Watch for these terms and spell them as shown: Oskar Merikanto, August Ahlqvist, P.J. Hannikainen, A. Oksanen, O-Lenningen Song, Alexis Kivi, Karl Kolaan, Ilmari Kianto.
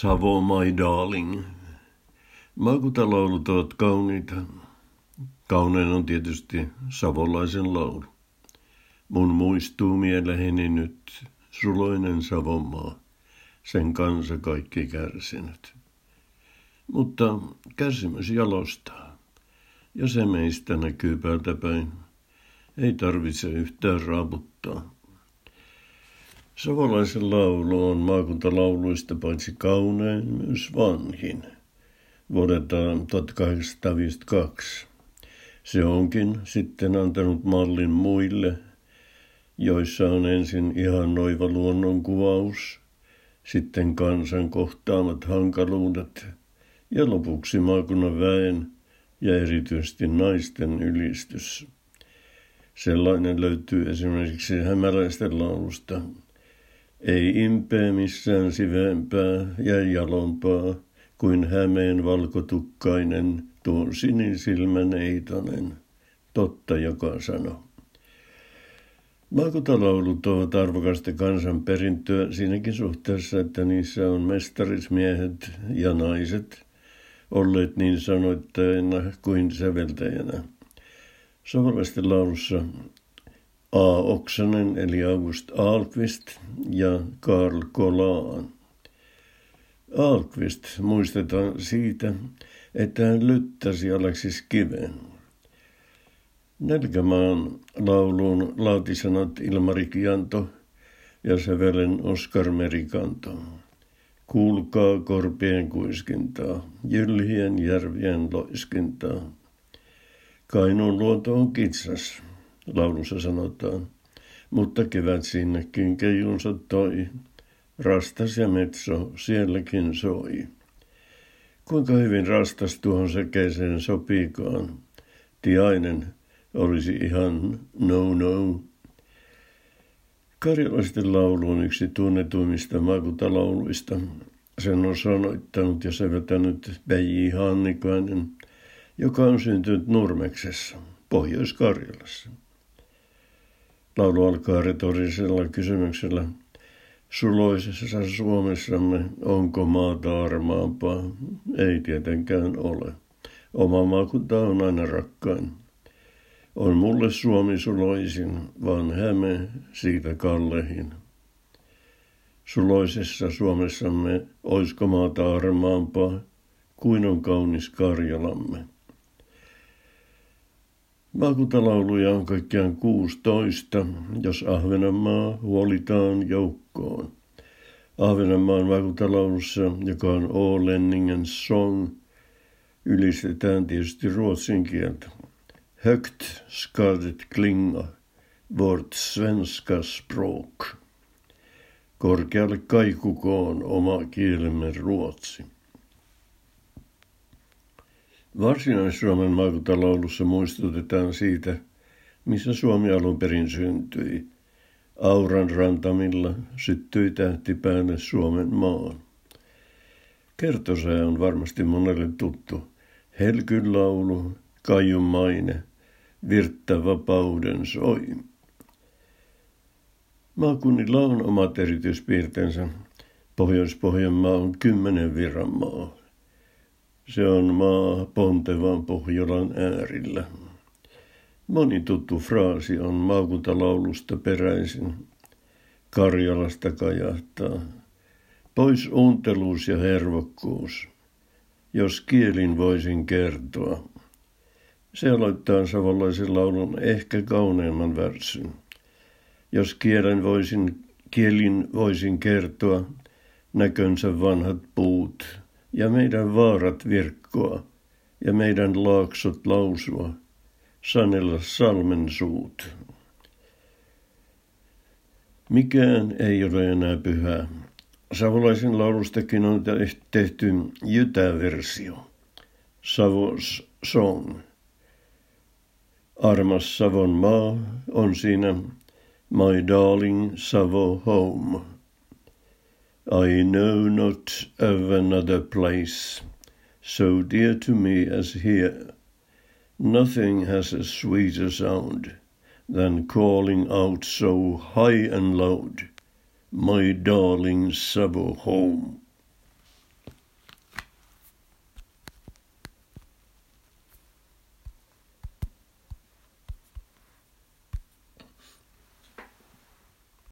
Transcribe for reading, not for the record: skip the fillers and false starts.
Savo, my darling. Maakuntalaulut ovat kauniita. Kaunein on tietysti savolaisen laulu. Mun muistuu mieleheni nyt suloinen Savonmaa, sen kansa kaikki kärsinyt. Mutta kärsimys jalostaa, ja se meistä näkyy päältä päin. Ei tarvitse yhtään raaputtaa. Savolaisen laulu on maakuntalauluista paitsi kaunein, myös vanhin. Vuodelta 1852. Se onkin sitten antanut mallin muille, joissa on ensin ihannoiva luonnonkuvaus, sitten kansan kohtaamat hankaluudet ja lopuksi maakunnan väen ja erityisesti naisten ylistys. Sellainen löytyy esimerkiksi hämäläisten laulusta. Ei impeä missään siveempää ja jalompaa kuin Hämeen valkotukkainen, tuon sinisilmän eitonen, totta joka sano. Maakuntalaulut ovat arvokasta kansanperintöä siinäkin suhteessa, että niissä on mestarismiehet ja naiset olleet niin sanoittajina kuin säveltäjänä. Savolaisten laulussa A. Oksanen eli August Ahlqvist ja Karl Kolaan. Ahlqvist muistetaan siitä, että hän lyttäsi Alexis Kiveen. Nälkämaan lauluun laati sanat Ilmari Kianto ja sävelen Oskar Merikanto. Kuulkaa korpien kuiskintaa, jylhien järvien loiskintaa. Kainuun luonto on kitsas, laulussa sanotaan, mutta kevät sinnekin keijunsa toi. Rastas ja metso sielläkin soi. Kuinka hyvin rastas tuohon säkeiseen sopiikaan. Tiainen olisi ihan no-no. Karjalaisten laulu on yksi tunnetuimmista maakuntalauluista. Sen on sanoittanut ja säveltänyt P.J. Hannikainen, joka on syntynyt Nurmeksessa, Pohjois-Karjalassa. Laulu alkaa retorisella kysymyksellä. Suloisessa Suomessamme onko maata armaampaa? Ei tietenkään ole. Oma maakunta on aina rakkain. On mulle Suomi suloisin, vaan Häme siitä kallehin. Suloisessa Suomessamme oisko maata armaampaa kuin on kaunis Karjalamme. Maakuntalauluja on kaikkiaan 16, jos Ahvenanmaa huolitaan joukkoon. Ahvenanmaan maakuntalaulussa, joka on O-Lenningen Song, ylistetään tietysti ruotsin kieltä. Högt skadet klinga, vårt svenska språk. Korkealle kaikukoon oma kielemme ruotsi. Varsinais-Suomen maakuntalaulussa muistutetaan siitä, missä Suomi alun perin syntyi. Auran rantamilla syttyi tähti päälle Suomen maan. Kertosäe on varmasti monelle tuttu. Helkyn laulu, kaijun maine, virttä vapauden soi. Maakunnilla on omat erityispiirteensä. Pohjois-Pohjanmaa on 10 virran maa. Se on maa pontevan Pohjolan äärillä. Moni tuttu fraasi on maakuntalaulusta peräisin. Karjalasta kajahtaa. Pois unteluus ja hervokkuus. Jos kielin voisin kertoa. Se aloittaa savolaisen laulun ehkä kauneimman värsyn. Jos kielin voisin kertoa, näkönsä vanhat puut. Ja meidän vaarat virkkoa, ja meidän laaksot lausua, sanella salmen suut. Mikään ei ole enää pyhää. Savolaisen laulustakin on tehty jytäversio, Savos Song. Armas Savon maa on siinä My Darling Savo Home. I know not of another place so dear to me as here. Nothing has a sweeter sound than calling out so high and loud, My darling Savo home.